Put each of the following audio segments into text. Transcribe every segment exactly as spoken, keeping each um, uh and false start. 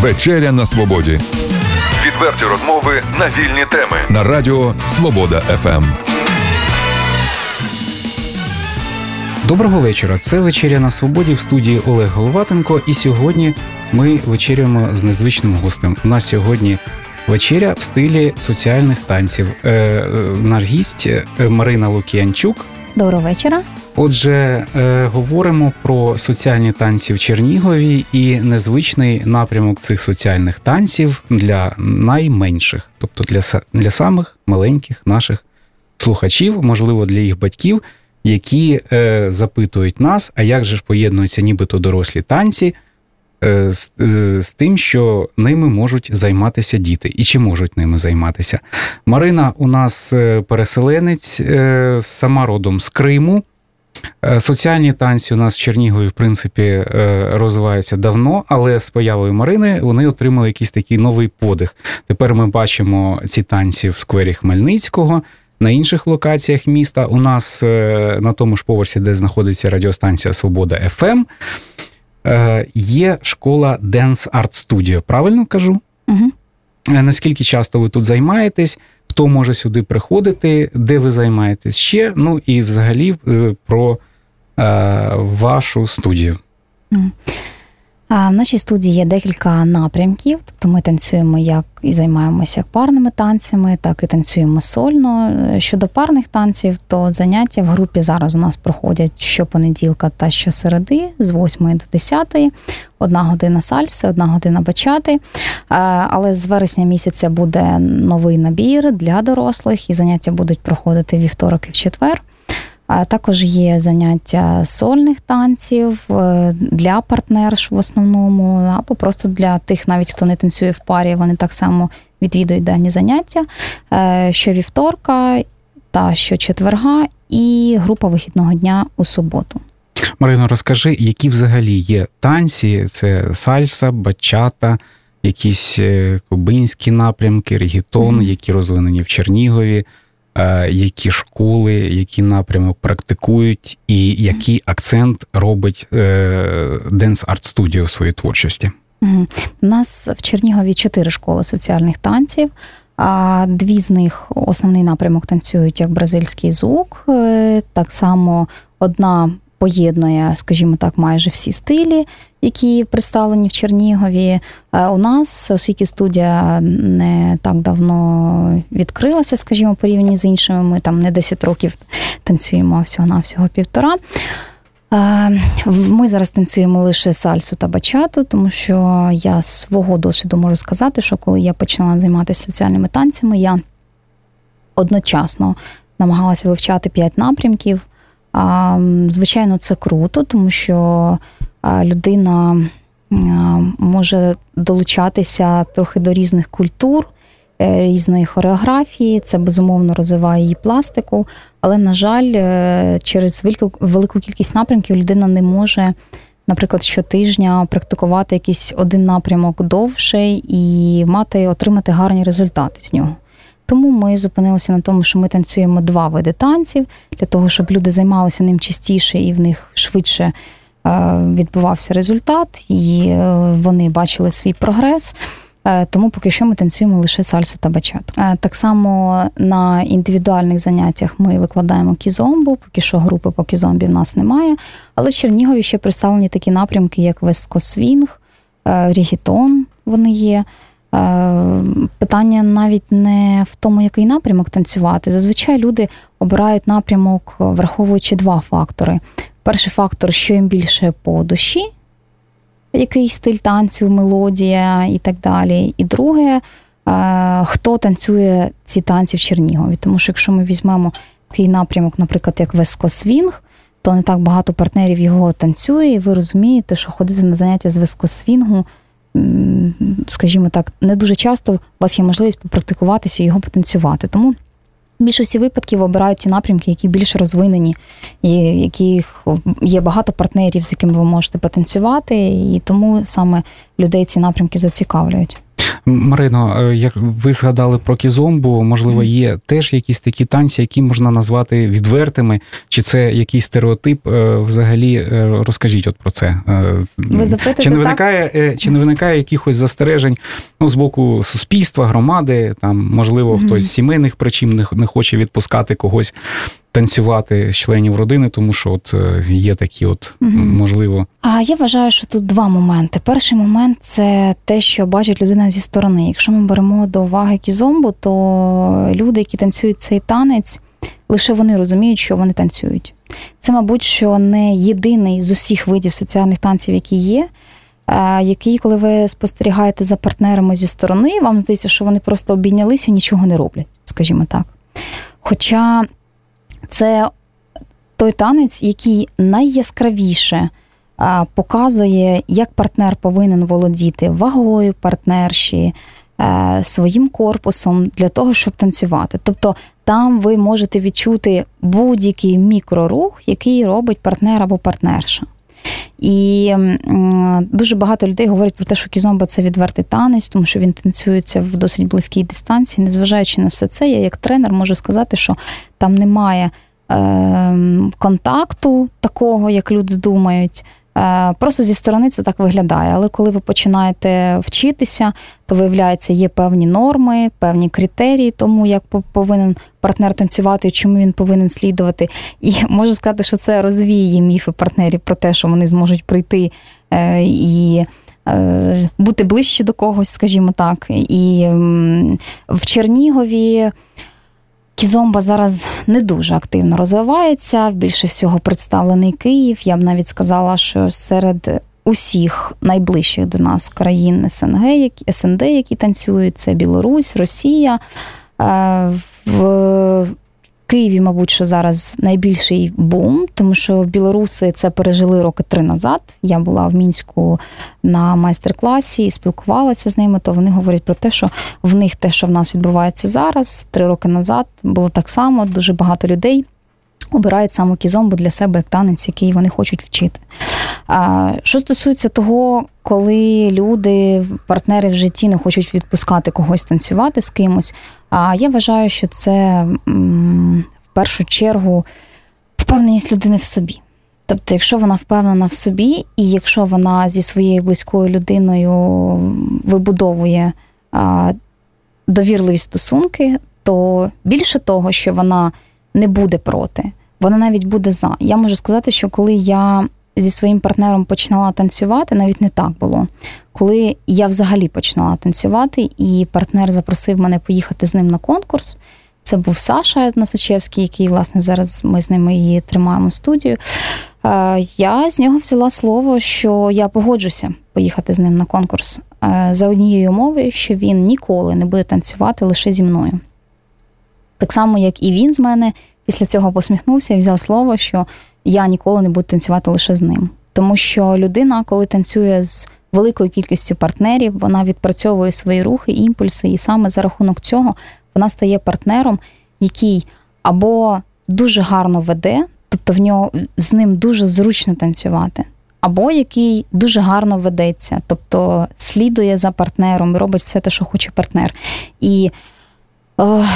Вечеря на Свободі. Відверті розмови на вільні теми. На радіо Свобода.ФМ. Доброго вечора. Це «Вечеря на Свободі», в студії Олег Головатенко. І сьогодні ми вечеряємо з незвичним гостем. У нас сьогодні вечеря в стилі соціальних танців. Е, наш гість Марина Лукіянчук. Доброго вечора. Отже, е, говоримо про соціальні танці в Чернігові і незвичний напрямок цих соціальних танців для найменших, тобто для, для самих маленьких наших слухачів, можливо, для їх батьків, які е, запитують нас, а як же ж поєднуються нібито дорослі танці е, з, е, з тим, що ними можуть займатися діти, і чи можуть ними займатися. Марина у нас переселенець, е, сама родом з Криму. Е, соціальні танці у нас в Чернігові, в принципі, е, розвиваються давно, але з появою Марини вони отримали якийсь такий новий подих. Тепер ми бачимо ці танці в сквері Хмельницького, на інших локаціях міста. У нас на тому ж поверсі, де знаходиться радіостанція «Свобода.ФМ», є школа DanceArt Studio. Правильно кажу? Угу. Наскільки часто ви тут займаєтесь? Хто може сюди приходити? Де ви займаєтесь ще? Ну і взагалі про вашу студію. Угу. В нашій студії є декілька напрямків, тобто ми танцюємо як і займаємося як парними танцями, так і танцюємо сольно. Щодо парних танців, то заняття в групі зараз у нас проходять щопонеділка та щосереди з восьмої до десятої. Одна година сальси, одна година бачати. Але з вересня місяця буде новий набір для дорослих, і заняття будуть проходити вівторок і в четвер. Також є заняття сольних танців для партнерш в основному, або просто для тих, навіть хто не танцює в парі, вони так само відвідують дані заняття. Що вівторка та що четверга, і група вихідного дня у суботу. Марино, розкажи, які взагалі є танці? Це сальса, бачата, якісь кубинські напрямки, регетон, mm-hmm. які розвинені в Чернігові. Які школи, які напрямок практикують і який акцент робить DanceArt Studio в своїй творчості? У нас в Чернігові чотири школи соціальних танців. Дві з них основний напрямок танцюють як бразильський зук. Так само одна поєднує, скажімо так, майже всі стилі, які представлені в Чернігові. У нас, оскільки студія не так давно відкрилася, скажімо, порівняно з іншими, ми там не десять років танцюємо, а всього-навсього півтора. Ми зараз танцюємо лише сальсу та бачату, тому що я з свого досвіду можу сказати, що коли я почала займатися соціальними танцями, я одночасно намагалася вивчати п'ять напрямків. Звичайно, це круто, тому що людина може долучатися трохи до різних культур, різної хореографії, це, безумовно, розвиває її пластику, але, на жаль, через велику, велику кількість напрямків людина не може, наприклад, щотижня практикувати якийсь один напрямок довше і мати, отримати гарні результати з нього. Тому ми зупинилися на тому, що ми танцюємо два види танців, для того, щоб люди займалися ним частіше і в них швидше відбувався результат, і вони бачили свій прогрес. Тому поки що ми танцюємо лише сальсу та бачату. Так само на індивідуальних заняттях ми викладаємо кізомбу, поки що групи по кізомбі в нас немає. Але в Чернігові ще представлені такі напрямки, як весткосвінг, регетон вони є. Питання навіть не в тому, який напрямок танцювати. Зазвичай люди обирають напрямок, враховуючи два фактори. Перший фактор, що їм більше по душі, який стиль танцю, мелодія і так далі. І друге, хто танцює ці танці в Чернігові. Тому що якщо ми візьмемо такий напрямок, наприклад, як весткосвінг, то не так багато партнерів його танцює, і ви розумієте, що ходити на заняття з весткосвінгу, скажімо так, не дуже часто у вас є можливість попрактикуватися і його потанцювати. Тому в більшості випадків обирають ті напрямки, які більш розвинені, і яких є багато партнерів, з якими ви можете потанцювати, і тому саме людей ці напрямки зацікавлюють. Марино, як ви згадали про кізомбу, можливо, є теж якісь такі танці, які можна назвати відвертими? Чи це якийсь стереотип? Взагалі, розкажіть от про це. Ви запитаєте, чи не виникає, так? Чи не виникає якихось застережень, ну, з боку суспільства, громади, там, можливо, mm-hmm. хтось з сімейних причин не, не хоче відпускати когось танцювати з членів родини, тому що от є такі от, mm-hmm. можливо... А я вважаю, що тут два моменти. Перший момент – це те, що бачить людина зі сторони. Якщо ми беремо до уваги кізомбу, то люди, які танцюють цей танець, лише вони розуміють, що вони танцюють. Це, мабуть, що не єдиний з усіх видів соціальних танців, які є, який, коли ви спостерігаєте за партнерами зі сторони, вам здається, що вони просто обійнялися і нічого не роблять, скажімо так. Хоча це той танець, який найяскравіше показує, як партнер повинен володіти вагою партнерші, своїм корпусом для того, щоб танцювати. Тобто там ви можете відчути будь-який мікрорух, який робить партнер або партнерша. І дуже багато людей говорять про те, що кізомба – це відвертий танець, тому що він танцюється в досить близькій дистанції. Незважаючи на все це, я як тренер можу сказати, що там немає контакту такого, як люди думають. Просто зі сторони це так виглядає. Але коли ви починаєте вчитися, то, виявляється, є певні норми, певні критерії тому, як повинен партнер танцювати і чому він повинен слідувати. І можу сказати, що це розвіє міфи партнерів про те, що вони зможуть прийти і бути ближче до когось, скажімо так. І в Чернігові кізомба зараз не дуже активно розвивається, більше всього представлений Київ. Я б навіть сказала, що серед усіх найближчих до нас країн ес ен ге, ес ен де, які танцюють, це Білорусь, Росія. В Києві, мабуть, що зараз найбільший бум, тому що білоруси це пережили роки три назад. Я була в Мінську на майстер-класі і спілкувалася з ними, то вони говорять про те, що в них те, що в нас відбувається зараз, три роки назад, було так само. Дуже багато людей обирають саме кізомбу для себе як танець, який вони хочуть вчити. Що стосується того, коли люди, партнери в житті не хочуть відпускати когось танцювати з кимось, я вважаю, що це в першу чергу впевненість людини в собі. Тобто, якщо вона впевнена в собі, і якщо вона зі своєю близькою людиною вибудовує довірливі стосунки, то більше того, що вона не буде проти, вона навіть буде за. Я можу сказати, що коли я зі своїм партнером починала танцювати, навіть не так було. Коли я взагалі починала танцювати, і партнер запросив мене поїхати з ним на конкурс, це був Саша Насачевський, який, власне, зараз ми з ним і тримаємо студію, я з нього взяла слово, що я погоджуся поїхати з ним на конкурс за однією умовою, що він ніколи не буде танцювати лише зі мною. Так само, як і він з мене після цього посміхнувся і взяв слово, що я ніколи не буду танцювати лише з ним. Тому що людина, коли танцює з великою кількістю партнерів, вона відпрацьовує свої рухи, імпульси, і саме за рахунок цього вона стає партнером, який або дуже гарно веде, тобто в нього, з ним дуже зручно танцювати, або який дуже гарно ведеться, тобто слідує за партнером і робить все те, що хоче партнер. І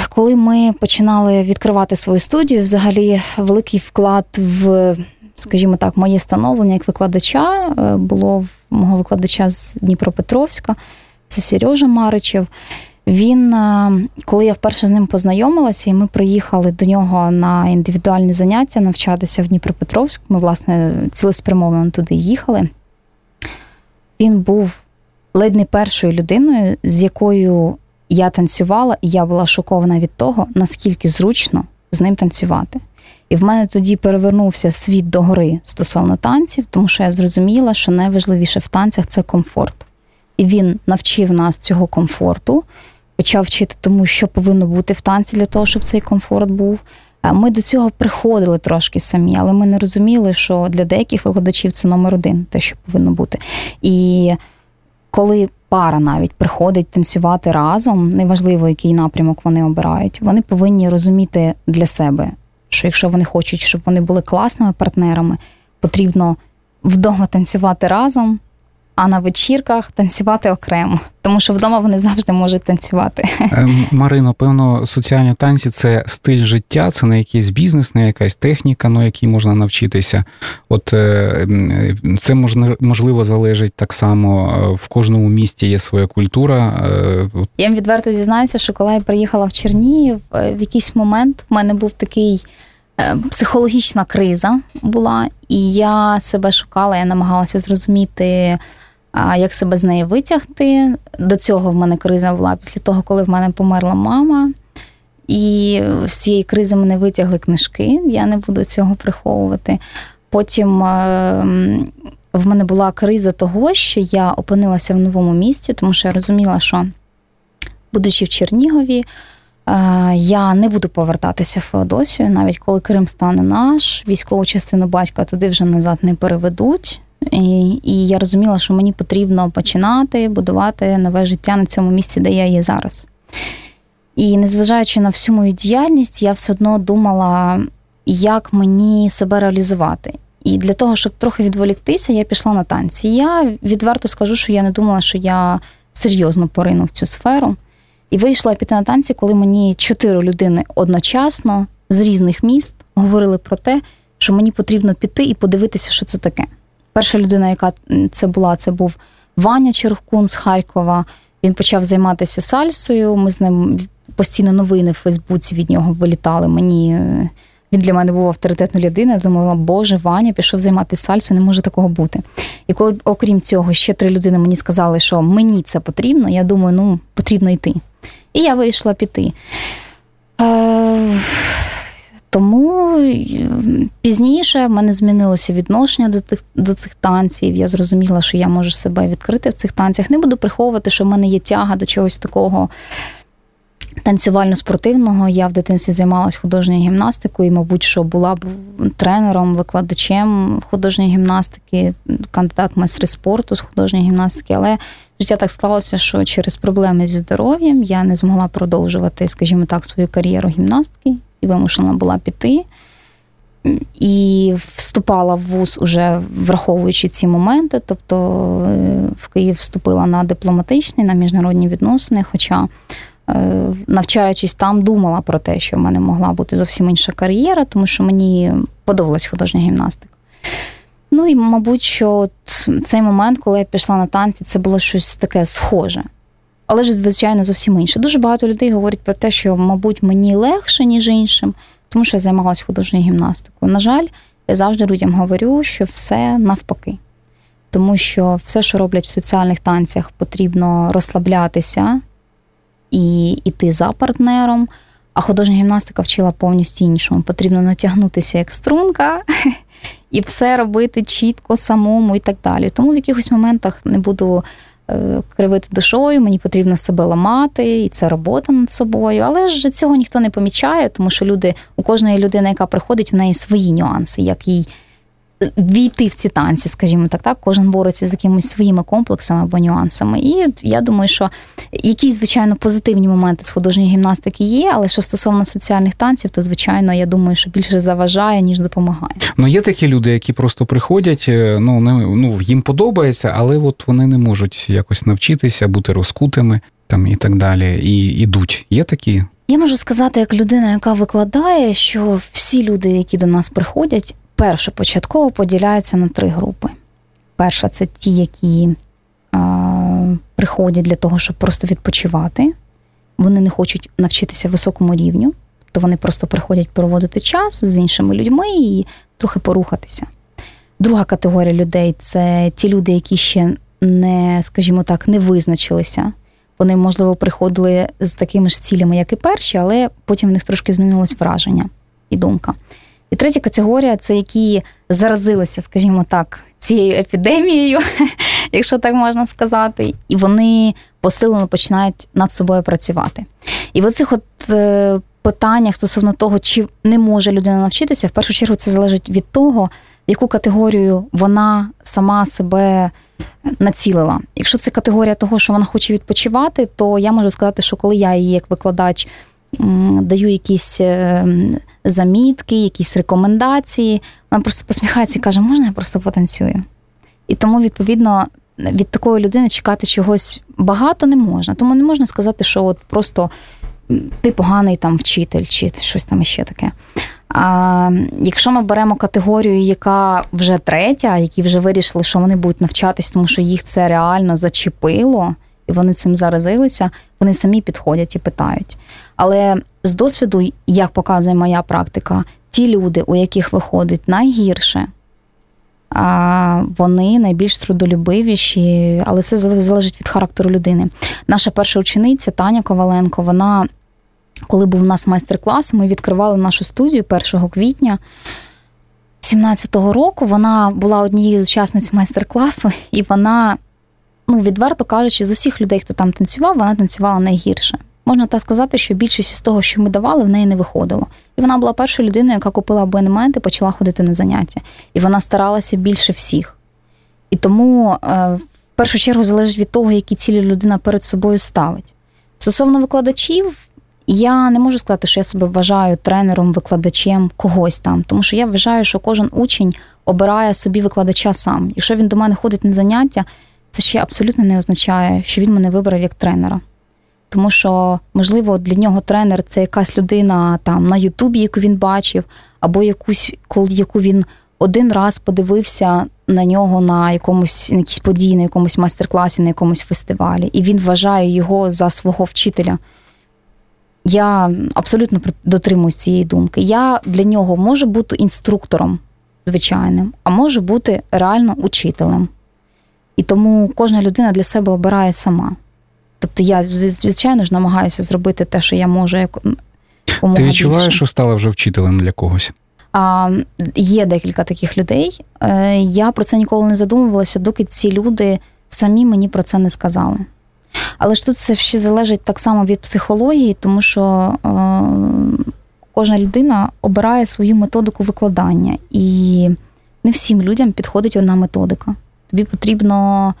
коли ми починали відкривати свою студію, взагалі великий вклад в, скажімо так, моє становлення як викладача було в мого викладача з Дніпропетровська, це Сережа Маричев. Він, коли я вперше з ним познайомилася, і ми приїхали до нього на індивідуальні заняття навчатися в Дніпропетровськ, ми, власне, цілеспрямовано туди їхали, він був ледь не першою людиною, з якою я танцювала, і я була шокована від того, наскільки зручно з ним танцювати. І в мене тоді перевернувся світ догори стосовно танців, тому що я зрозуміла, що найважливіше в танцях – це комфорт. І він навчив нас цього комфорту, почав вчити тому, що повинно бути в танці для того, щоб цей комфорт був. Ми до цього приходили трошки самі, але ми не розуміли, що для деяких викладачів це номер один, те, що повинно бути. І коли пара навіть приходить танцювати разом, неважливо, який напрямок вони обирають, вони повинні розуміти для себе, що якщо вони хочуть, щоб вони були класними партнерами, потрібно вдома танцювати разом, а на вечірках танцювати окремо. Тому що вдома вони завжди можуть танцювати. Марино, певно, соціальні танці – це стиль життя, це не якийсь бізнес, не якась техніка, на якій можна навчитися. От це, можливо, залежить так само. В кожному місті є своя культура. Я вам відверто зізнаюся, що коли я приїхала в Чернігів, в якийсь момент в мене був такий психологічна криза була, і я себе шукала, я намагалася зрозуміти, як себе з неї витягти. До цього в мене криза була після того, коли в мене померла мама. І з цієї кризи мене витягли книжки, я не буду цього приховувати. Потім в мене була криза того, що я опинилася в новому місті, тому що я розуміла, що, будучи в Чернігові, я не буду повертатися в Феодосію, навіть коли Крим стане наш, військову частину батька туди вже назад не переведуть. І, і я розуміла, що мені потрібно починати будувати нове життя на цьому місці, де я є зараз. І незважаючи на всю мою діяльність, я все одно думала, як мені себе реалізувати. І для того, щоб трохи відволіктися, я пішла на танці. Я відверто скажу, що я не думала, що я серйозно порину в цю сферу. І вийшла піти на танці, коли мені чотири людини одночасно з різних міст говорили про те, що мені потрібно піти і подивитися, що це таке. Перша людина, яка це була, це був Ваня Чергкун з Харкова. Він почав займатися сальсою, ми з ним постійно новини в Фейсбуці від нього вилітали. Мені, він для мене був авторитетною людиною, я думала, боже, Ваня пішов займатися сальсою, не може такого бути. І коли, окрім цього, ще три людини мені сказали, що мені це потрібно, я думаю, ну, потрібно йти. І я вирішила піти. Тому пізніше в мене змінилося відношення до тих, до цих танців. Я зрозуміла, що я можу себе відкрити в цих танцях. Не буду приховувати, що в мене є тяга до чогось такого танцювально-спортивного. Я в дитинстві займалась художньою гімнастикою і, мабуть, що була б тренером, викладачем художньої гімнастики, кандидат в майстри спорту з художньої гімнастики. Але життя так склалося, що через проблеми зі здоров'ям я не змогла продовжувати, скажімо так, свою кар'єру гімнастки. І вимушена була піти, і вступала в вуз уже враховуючи ці моменти, тобто в Київ вступила на дипломатичний, на міжнародні відносини, хоча, навчаючись там, думала про те, що в мене могла бути зовсім інша кар'єра, тому що мені подобалась художня гімнастика. Ну і, мабуть, що цей момент, коли я пішла на танці, це було щось таке схоже. Але ж, звичайно, зовсім інше. Дуже багато людей говорять про те, що, мабуть, мені легше, ніж іншим, тому що я займалася художньою гімнастикою. На жаль, я завжди людям говорю, що все навпаки. Тому що все, що роблять в соціальних танцях, потрібно розслаблятися і йти за партнером, а художня гімнастика вчила повністю іншому. Потрібно натягнутися як струнка і все робити чітко, самому і так далі. Тому в якихось моментах не буду кривити душою, мені потрібно себе ламати, і це робота над собою. Але ж цього ніхто не помічає, тому що люди, у кожної людини, яка приходить, в неї свої нюанси, як їй війти в ці танці, скажімо так, так. Кожен бореться з якимись своїми комплексами або нюансами. І я думаю, що якісь, звичайно, позитивні моменти з художньої гімнастики є, але що стосовно соціальних танців, то, звичайно, я думаю, що більше заважає, ніж допомагає. Ну, є такі люди, які просто приходять, ну, не, ну їм подобається, але от вони не можуть якось навчитися, бути розкутими там, і так далі, і йдуть. Є такі? Я можу сказати, як людина, яка викладає, що всі люди, які до нас приходять, перше, початково поділяється на три групи. Перша – це ті, які е, приходять для того, щоб просто відпочивати. Вони не хочуть навчитися високому рівню, тобто вони просто приходять проводити час з іншими людьми і трохи порухатися. Друга категорія людей – це ті люди, які ще не, скажімо так, не визначилися. Вони, можливо, приходили з такими ж цілями, як і перші, але потім в них трошки змінилось враження і думка. І третя категорія – це які заразилися, скажімо так, цією епідемією, якщо так можна сказати, і вони посилено починають над собою працювати. І в оцих от питаннях стосовно того, чи не може людина навчитися, в першу чергу це залежить від того, в яку категорію вона сама себе націлила. Якщо це категорія того, що вона хоче відпочивати, то я можу сказати, що коли я її як викладач даю якісь замітки, якісь рекомендації, вона просто посміхається і каже, можна я просто потанцюю? І тому, відповідно, від такої людини чекати чогось багато не можна. Тому не можна сказати, що от просто ти поганий там вчитель чи щось там іще таке. А якщо ми беремо категорію, яка вже третя, які вже вирішили, що вони будуть навчатись, тому що їх це реально зачепило, і вони цим заразилися, вони самі підходять і питають. Але з досвіду, як показує моя практика, ті люди, у яких виходить найгірше, вони найбільш трудолюбивіші, але це залежить від характеру людини. Наша перша учениця Таня Коваленко, вона, коли був у нас майстер-клас, ми відкривали нашу студію першого квітня сімнадцятого року. Вона була однією з учасниць майстер-класу, і вона, ну, відверто кажучи, з усіх людей, хто там танцював, вона танцювала найгірше. Можна так сказати, що більшість з того, що ми давали, в неї не виходило. І вона була першою людиною, яка купила абонемент і почала ходити на заняття. І вона старалася більше всіх. І тому, в першу чергу, залежить від того, які цілі людина перед собою ставить. Стосовно викладачів, я не можу сказати, що я себе вважаю тренером, викладачем когось там. Тому що я вважаю, що кожен учень обирає собі викладача сам. Якщо він до мене ходить на заняття, це ще абсолютно не означає, що він мене вибрав як тренера. Тому що, можливо, для нього тренер – це якась людина там на Ютубі, яку він бачив, або якусь, яку він один раз подивився на нього на якомусь, на якісь події, на якомусь майстер-класі, на якомусь фестивалі. І він вважає його за свого вчителя. Я абсолютно дотримуюсь цієї думки. Я для нього можу бути інструктором звичайним, а можу бути реально учителем. І тому кожна людина для себе обирає сама. Тобто я, звичайно ж, намагаюся зробити те, що я можу, як умога. Ти відчуваєш, більше. Що стала вже вчителем для когось? А, є декілька таких людей. Я про це ніколи не задумувалася, доки ці люди самі мені про це не сказали. Але ж тут це ще залежить так само від психології, тому що е, кожна людина обирає свою методику викладання. І не всім людям підходить одна методика. Тобі потрібно,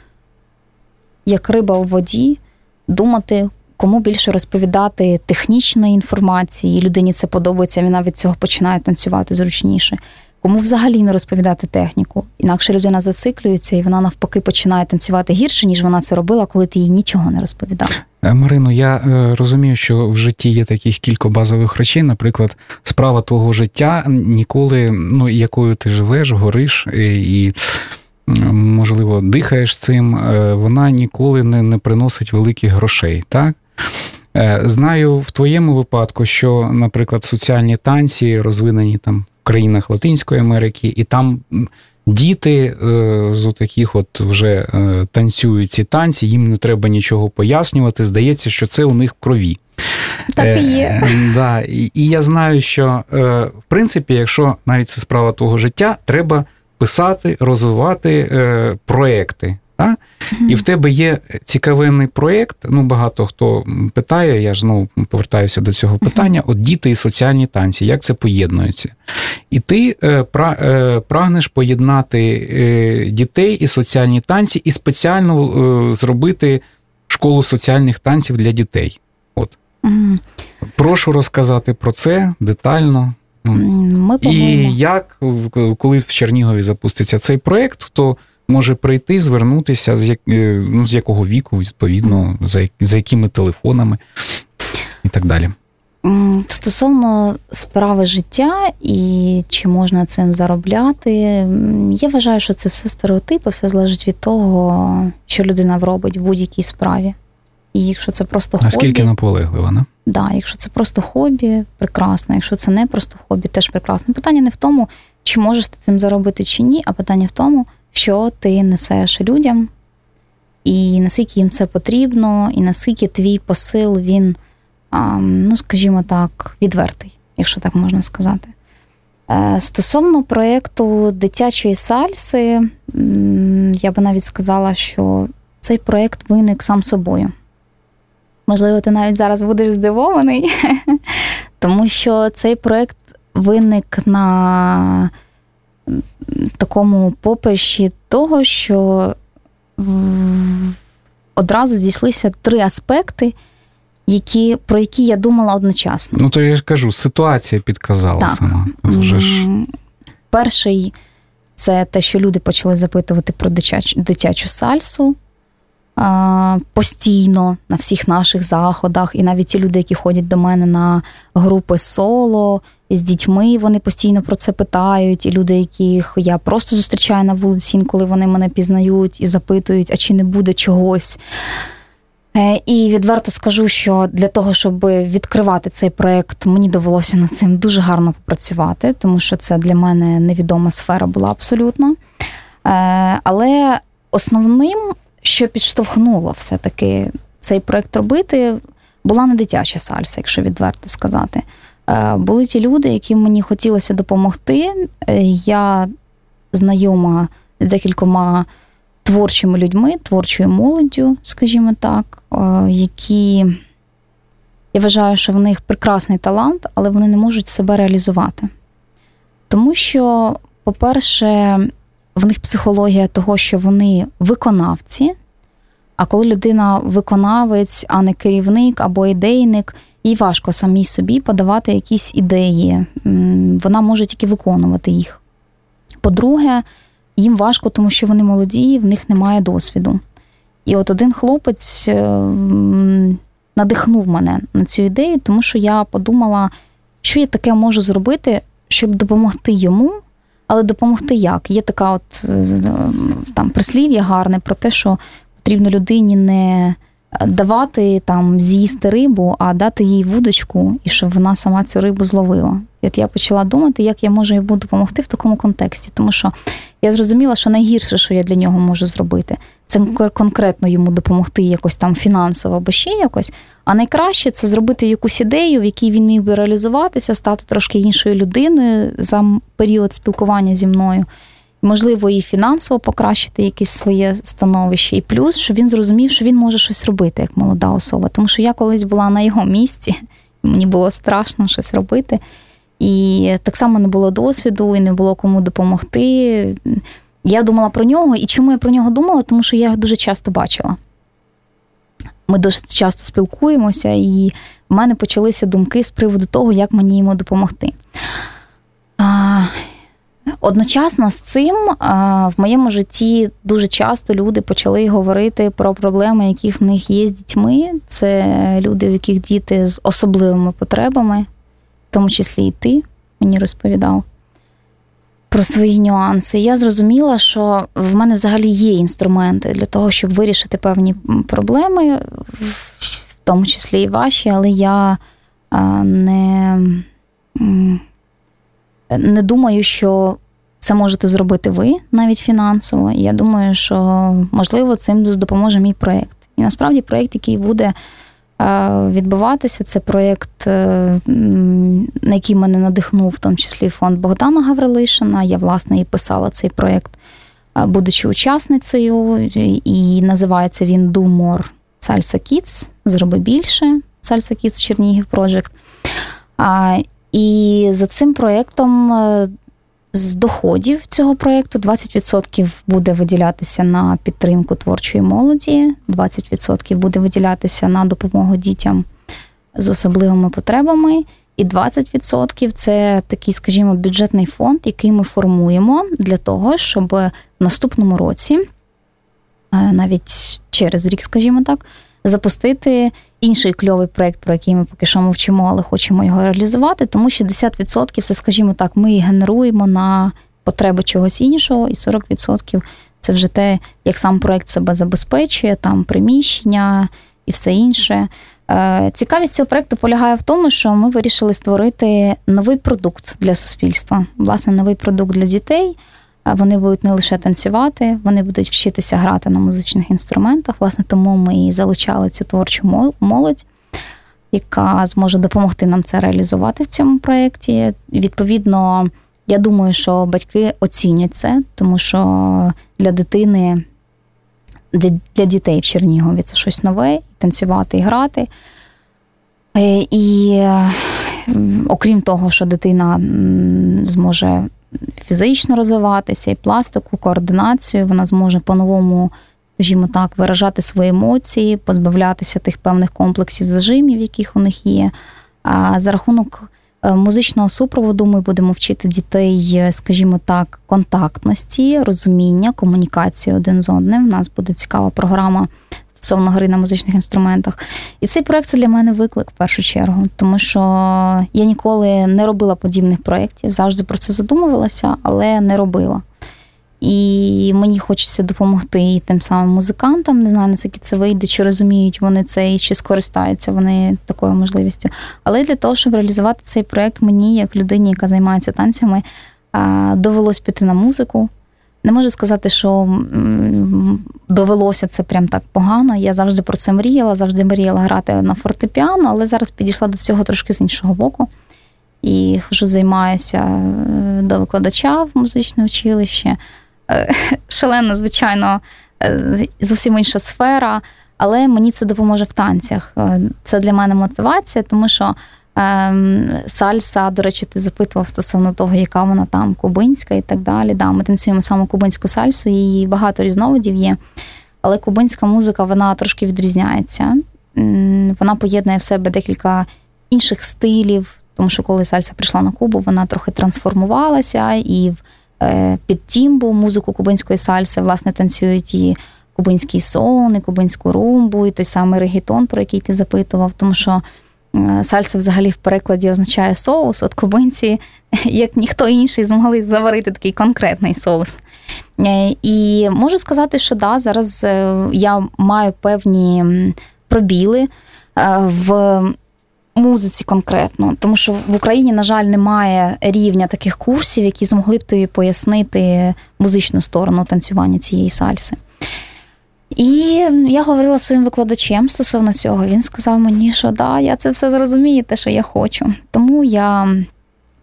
як риба у воді, думати, кому більше розповідати технічної інформації, і людині це подобається, вона від цього починає танцювати зручніше. Кому взагалі не розповідати техніку. Інакше людина зациклюється, і вона навпаки починає танцювати гірше, ніж вона це робила, коли ти їй нічого не розповідав. Марино, я розумію, що в житті є таких кілька базових речей, наприклад, справа твого життя ніколи, ну, якою ти живеш, гориш і... можливо, дихаєш цим, вона ніколи не, не приносить великих грошей, так? Знаю в твоєму випадку, що, наприклад, соціальні танці розвинені там в країнах Латинської Америки, і там діти з отаких от вже танцюють ці танці, їм не треба нічого пояснювати, здається, що це у них в крові. Так і є. Да. І, і я знаю, що, в принципі, якщо навіть це справа твого життя, треба писати, розвивати е, проєкти. Та? І в тебе є цікавий проєкт, ну, багато хто питає, я ж знову повертаюся до цього питання, от діти і соціальні танці, як це поєднується. І ти е, пра, е, прагнеш поєднати е, дітей і соціальні танці, і спеціально е, зробити школу соціальних танців для дітей. От. Mm. Прошу розказати про це детально. Ми, і як, коли в Чернігові запуститься цей проєкт, хто може прийти, звернутися, з, як, ну, з якого віку, відповідно, за, за якими телефонами і так далі. Стосовно справи життя і чи можна цим заробляти, я вважаю, що це все стереотипи, все залежить від того, що людина робить в будь-якій справі. І якщо це просто хобі... Наскільки наполеглива, не? Да, якщо це просто хобі, прекрасно. Якщо це не просто хобі, теж прекрасно. Питання не в тому, чи можеш ти цим заробити чи ні, а питання в тому, що ти несеш людям, і наскільки їм це потрібно, і наскільки твій посил, він, ну, скажімо так, відвертий, якщо так можна сказати. Стосовно проєкту дитячої сальси, я би навіть сказала, що цей проєкт виник сам собою. Можливо, ти навіть зараз будеш здивований, тому що цей проєкт виник на такому поприщі того, що одразу здійшлися три аспекти, які, про які я думала одночасно. Ну, то я ж кажу, ситуація підказала так. Сама. Вже ж... Перший Це те, що люди почали запитувати про дитячу, дитячу сальсу а, постійно на всіх наших заходах. І навіть ті люди, які ходять до мене на групи соло з дітьми, вони постійно про це питають. І люди, яких я просто зустрічаю на вулиці, інколи вони мене пізнають і запитують, а чи не буде чогось. І відверто скажу, що для того, щоб відкривати цей проєкт, мені довелося над цим дуже гарно попрацювати, тому що це для мене невідома сфера була абсолютно. Але основним, що підштовхнуло все-таки цей проєкт робити, була не дитяча сальса, якщо відверто сказати. Були ті люди, яким мені хотілося допомогти. Я знайома з декількома творчими людьми, творчою молоддю, скажімо так, які, я вважаю, що в них прекрасний талант, але вони не можуть себе реалізувати. Тому що, по-перше, в них психологія того, що вони виконавці, а коли людина виконавець, а не керівник або ідейник, їй важко самій собі подавати якісь ідеї. Вона може тільки виконувати їх. По-друге, їм важко, тому що вони молоді, в них немає досвіду. І от один хлопець надихнув мене на цю ідею, тому що я подумала, що я таке можу зробити, щоб допомогти йому, але допомогти як? Є така от там прислів'я гарне про те, що потрібно людині не давати там з'їсти рибу, а дати їй вудочку, і щоб вона сама цю рибу зловила. І от я почала думати, як я можу йому допомогти в такому контексті, тому що я зрозуміла, що найгірше, що я для нього можу зробити, це конкретно йому допомогти якось там фінансово або ще якось, а найкраще це зробити якусь ідею, в якій він міг би реалізуватися, стати трошки іншою людиною за період спілкування зі мною. Можливо, і фінансово покращити якесь своє становище. І плюс, що він зрозумів, що він може щось робити, як молода особа. Тому що я колись була на його місці, мені було страшно щось робити. І так само не було досвіду, і не було кому допомогти. Я думала про нього. І чому я про нього думала? Тому що я його дуже часто бачила. Ми дуже часто спілкуємося, і в мене почалися думки з приводу того, як мені йому допомогти. А... Одночасно з цим в моєму житті дуже часто люди почали говорити про проблеми, які в них є з дітьми. Це люди, в яких діти з особливими потребами, в тому числі і ти мені розповідав про свої нюанси. Я зрозуміла, що в мене взагалі є інструменти для того, щоб вирішити певні проблеми, в тому числі і ваші, але я не... Не думаю, що це можете зробити ви навіть фінансово. Я думаю, що, можливо, цим допоможе мій проєкт. І насправді проєкт, який буде відбуватися, це проєкт, на який мене надихнув, в тому числі фонд Богдана Гаврилишина. Я, власне, і писала цей проєкт, будучи учасницею. І називається він Do More Salsa Kids. Зроби більше. Salsa Kids Чернігів Project. І за цим проєктом з доходів цього проєкту двадцять відсотків буде виділятися на підтримку творчої молоді, двадцять відсотків буде виділятися на допомогу дітям з особливими потребами, і двадцять відсотків це такий, скажімо, бюджетний фонд, який ми формуємо для того, щоб в наступному році, навіть через рік, скажімо так, запустити інший кльовий проєкт, про який ми поки що мовчимо, але хочемо його реалізувати, тому що шістдесят відсотків, це, скажімо так, ми генеруємо на потреби чогось іншого, і сорок відсотків це вже те, як сам проєкт себе забезпечує, там приміщення і все інше. Цікавість цього проєкту полягає в тому, що ми вирішили створити новий продукт для суспільства, власне, новий продукт для дітей. Вони будуть не лише танцювати, вони будуть вчитися грати на музичних інструментах. Власне, тому ми і залучали цю творчу молодь, яка зможе допомогти нам це реалізувати в цьому проєкті. Відповідно, я думаю, що батьки оцінять це, тому що для дитини, для дітей в Чернігові це щось нове, танцювати і грати. І окрім того, що дитина зможе фізично розвиватися, і пластику, координацію, вона зможе по-новому, скажімо так, виражати свої емоції, позбавлятися тих певних комплексів зажимів, яких у них є. А за рахунок музичного супроводу ми будемо вчити дітей, скажімо так, контактності, розуміння, комунікації один з одним. У нас буде цікава програма стосовно гри на музичних інструментах. І цей проєкт – це для мене виклик, в першу чергу, тому що я ніколи не робила подібних проєктів, завжди про це задумувалася, але не робила. І мені хочеться допомогти тим самим музикантам, не знаю, наскільки це вийде, чи розуміють вони це, і чи скористаються вони такою можливістю. Але для того, щоб реалізувати цей проєкт, мені, як людині, яка займається танцями, довелось піти на музику. Не можу сказати, що довелося це прям так погано. Я завжди про це мріяла, завжди мріяла грати на фортепіано, але зараз підійшла до цього трошки з іншого боку. І хожу, займаюся до викладача в музичне училище. Шалено, звичайно, зовсім інша сфера, але мені це допоможе в танцях. Це для мене мотивація, тому що сальса, до речі, ти запитував стосовно того, яка вона там, кубинська і так далі. Да, ми танцюємо саме кубинську сальсу, її багато різновидів є, але кубинська музика, вона трошки відрізняється. Вона поєднує в себе декілька інших стилів, тому що коли сальса прийшла на Кубу, вона трохи трансформувалася, і під тімбу музику кубинської сальси, власне, танцюють і кубинський сон, і кубинську румбу, і той самий регетон, про який ти запитував, тому що сальса взагалі в перекладі означає соус. От кубинці, як ніхто інший, змогли заварити такий конкретний соус. І можу сказати, що да, зараз я маю певні пробіли в музиці конкретно, тому що в Україні, на жаль, немає рівня таких курсів, які змогли б тобі пояснити музичну сторону танцювання цієї сальси. І я говорила зі своїм викладачем стосовно цього, він сказав мені, що да, я це все зрозумію, те, що я хочу. Тому я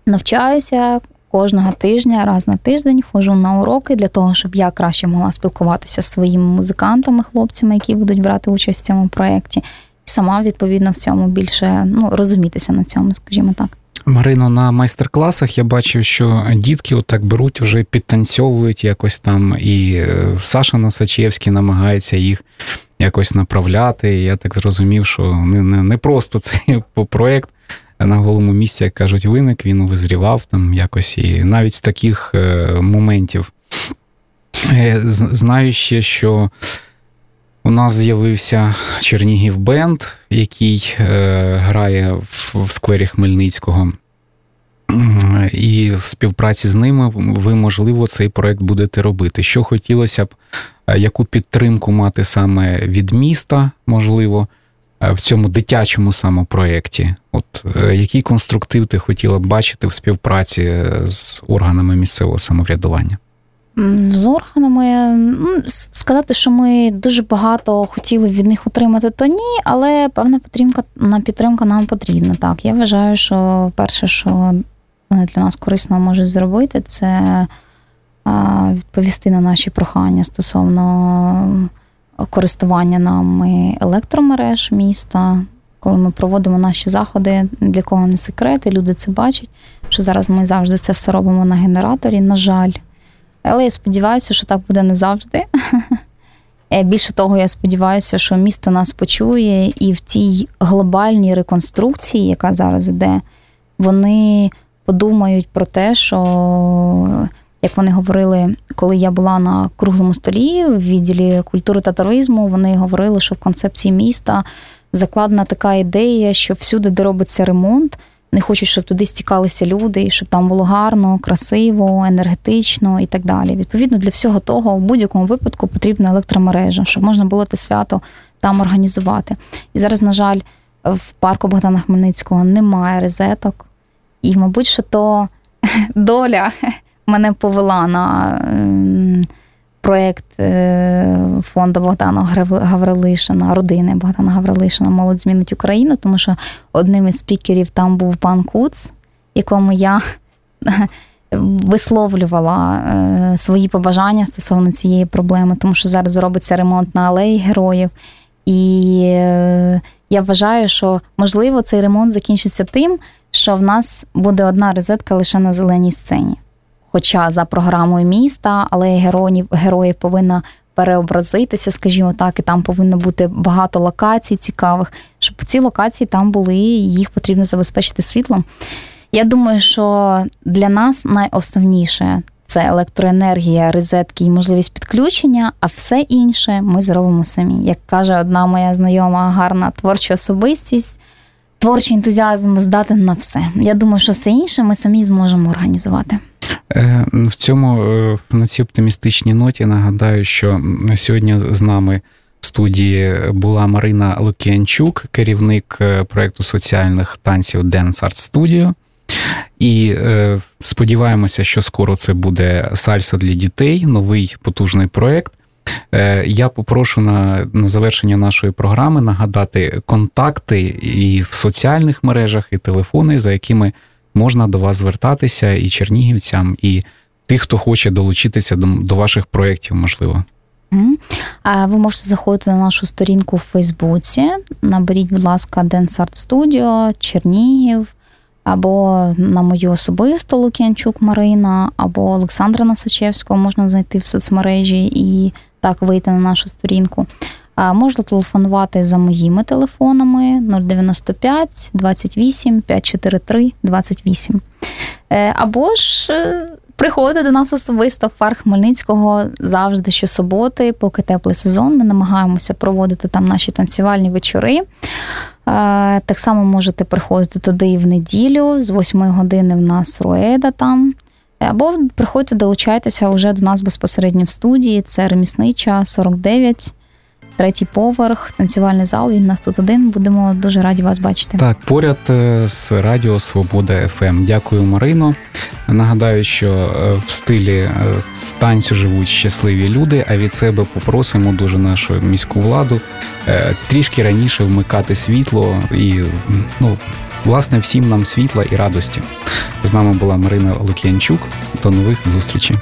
навчаюся кожного тижня, раз на тиждень, ходжу на уроки для того, щоб я краще могла спілкуватися з своїми музикантами, хлопцями, які будуть брати участь в цьому проєкті. Сама, відповідно, в цьому більше, ну, розумітися на цьому, скажімо так. Марино, на майстер-класах я бачив, що дітки отак беруть, вже підтанцьовують якось там, і Саша Насачевський намагається їх якось направляти. Я так зрозумів, що не, не, не просто цей проєкт на голому місці, як кажуть, виник, він визрівав там якось, і навіть з таких моментів. Знаю ще, що у нас з'явився Чернігів Бенд, який е, грає в, в сквері Хмельницького. І в співпраці з ними ви, можливо, цей проєкт будете робити. Що хотілося б, яку підтримку мати саме від міста, можливо, в цьому дитячому самопроєкті? От е, який конструктив ти хотіла б бачити в співпраці з органами місцевого самоврядування? З органами, сказати, що ми дуже багато хотіли від них отримати, то ні, але певна підтримка, підтримка нам потрібна. Так, я вважаю, що перше, що вони для нас корисно можуть зробити, це відповісти на наші прохання стосовно користування нами електромереж міста. Коли ми проводимо наші заходи, для кого не секрет, і люди це бачать, що зараз ми завжди це все робимо на генераторі, на жаль. Але я сподіваюся, що так буде не завжди. Більше того, я сподіваюся, що місто нас почує, і в цій глобальній реконструкції, яка зараз іде, вони подумають про те, що, як вони говорили, коли я була на круглому столі в відділі культури та туризму, вони говорили, що в концепції міста закладена така ідея, що всюди, де робиться ремонт, не хочуть, щоб туди стікалися люди, щоб там було гарно, красиво, енергетично і так далі. Відповідно, для всього того в будь-якому випадку потрібна електромережа, щоб можна було те свято там організувати. І зараз, на жаль, в парку Богдана Хмельницького немає розеток. І, мабуть, що то доля мене повела на проєкт фонду Богдана Гаврилишина, родини Богдана Гаврилишина «Молодь змінить Україну», тому що одним із спікерів там був пан Куц, якому я висловлювала свої побажання стосовно цієї проблеми, тому що зараз робиться ремонт на алеї героїв. І я вважаю, що, можливо, цей ремонт закінчиться тим, що в нас буде одна розетка лише на зеленій сцені. Хоча за програмою міста, але героїв, героїв повинна переобразитися, скажімо так, і там повинно бути багато локацій цікавих, щоб ці локації там були, їх потрібно забезпечити світлом. Я думаю, що для нас найосновніше – це електроенергія, розетки і можливість підключення, а все інше ми зробимо самі. Як каже одна моя знайома, гарна творча особистість, творчий ентузіазм здатен на все. Я думаю, що все інше ми самі зможемо організувати. В цьому, на цій оптимістичній ноті нагадаю, що сьогодні з нами в студії була Марина Лукіянчук, керівник проєкту соціальних танців DanceArt Studio. І е, сподіваємося, що скоро це буде «Сальса для дітей», новий потужний проєкт. Е, я попрошу на, на завершення нашої програми нагадати контакти і в соціальних мережах, і телефони, за якими можна до вас звертатися і чернігівцям, і тих, хто хоче долучитися до, до ваших проєктів, можливо. Ви можете заходити на нашу сторінку в Фейсбуці, наберіть, будь ласка, DanceArt Studio, Чернігів, або на мою особисту Лук'янчук Марина, або Олександра Насачевського можна знайти в соцмережі і так вийти на нашу сторінку. Можна телефонувати за моїми телефонами нуль дев'ять п'ять двадцять вісім п'ятсот сорок три двадцять вісім. Або ж приходити до нас особисто в парк Хмельницького завжди щосуботи, поки теплий сезон. Ми намагаємося проводити там наші танцювальні вечори. Так само можете приходити туди і в неділю, з восьмої години в нас руеда там. Або приходьте, долучайтеся уже до нас безпосередньо в студії. Це реміснича, сорок дев'ять, третій поверх, танцювальний зал, він у нас тут один. Будемо дуже раді вас бачити. Так, поряд з радіо Свобода.ФМ. Дякую, Марино. Нагадаю, що в стилі танцю живуть щасливі люди, а від себе попросимо дуже нашу міську владу трішки раніше вмикати світло і, ну, власне, всім нам світла і радості. З нами була Марина Лук'янчук. До нових зустрічей.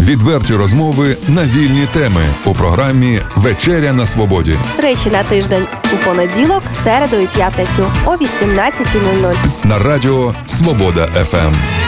Відверті розмови на вільні теми у програмі «Вечеря на Свободі». Тричі на тиждень у понеділок, середу і п'ятницю о вісімнадцятій нуль нуль на радіо «Свобода.ФМ».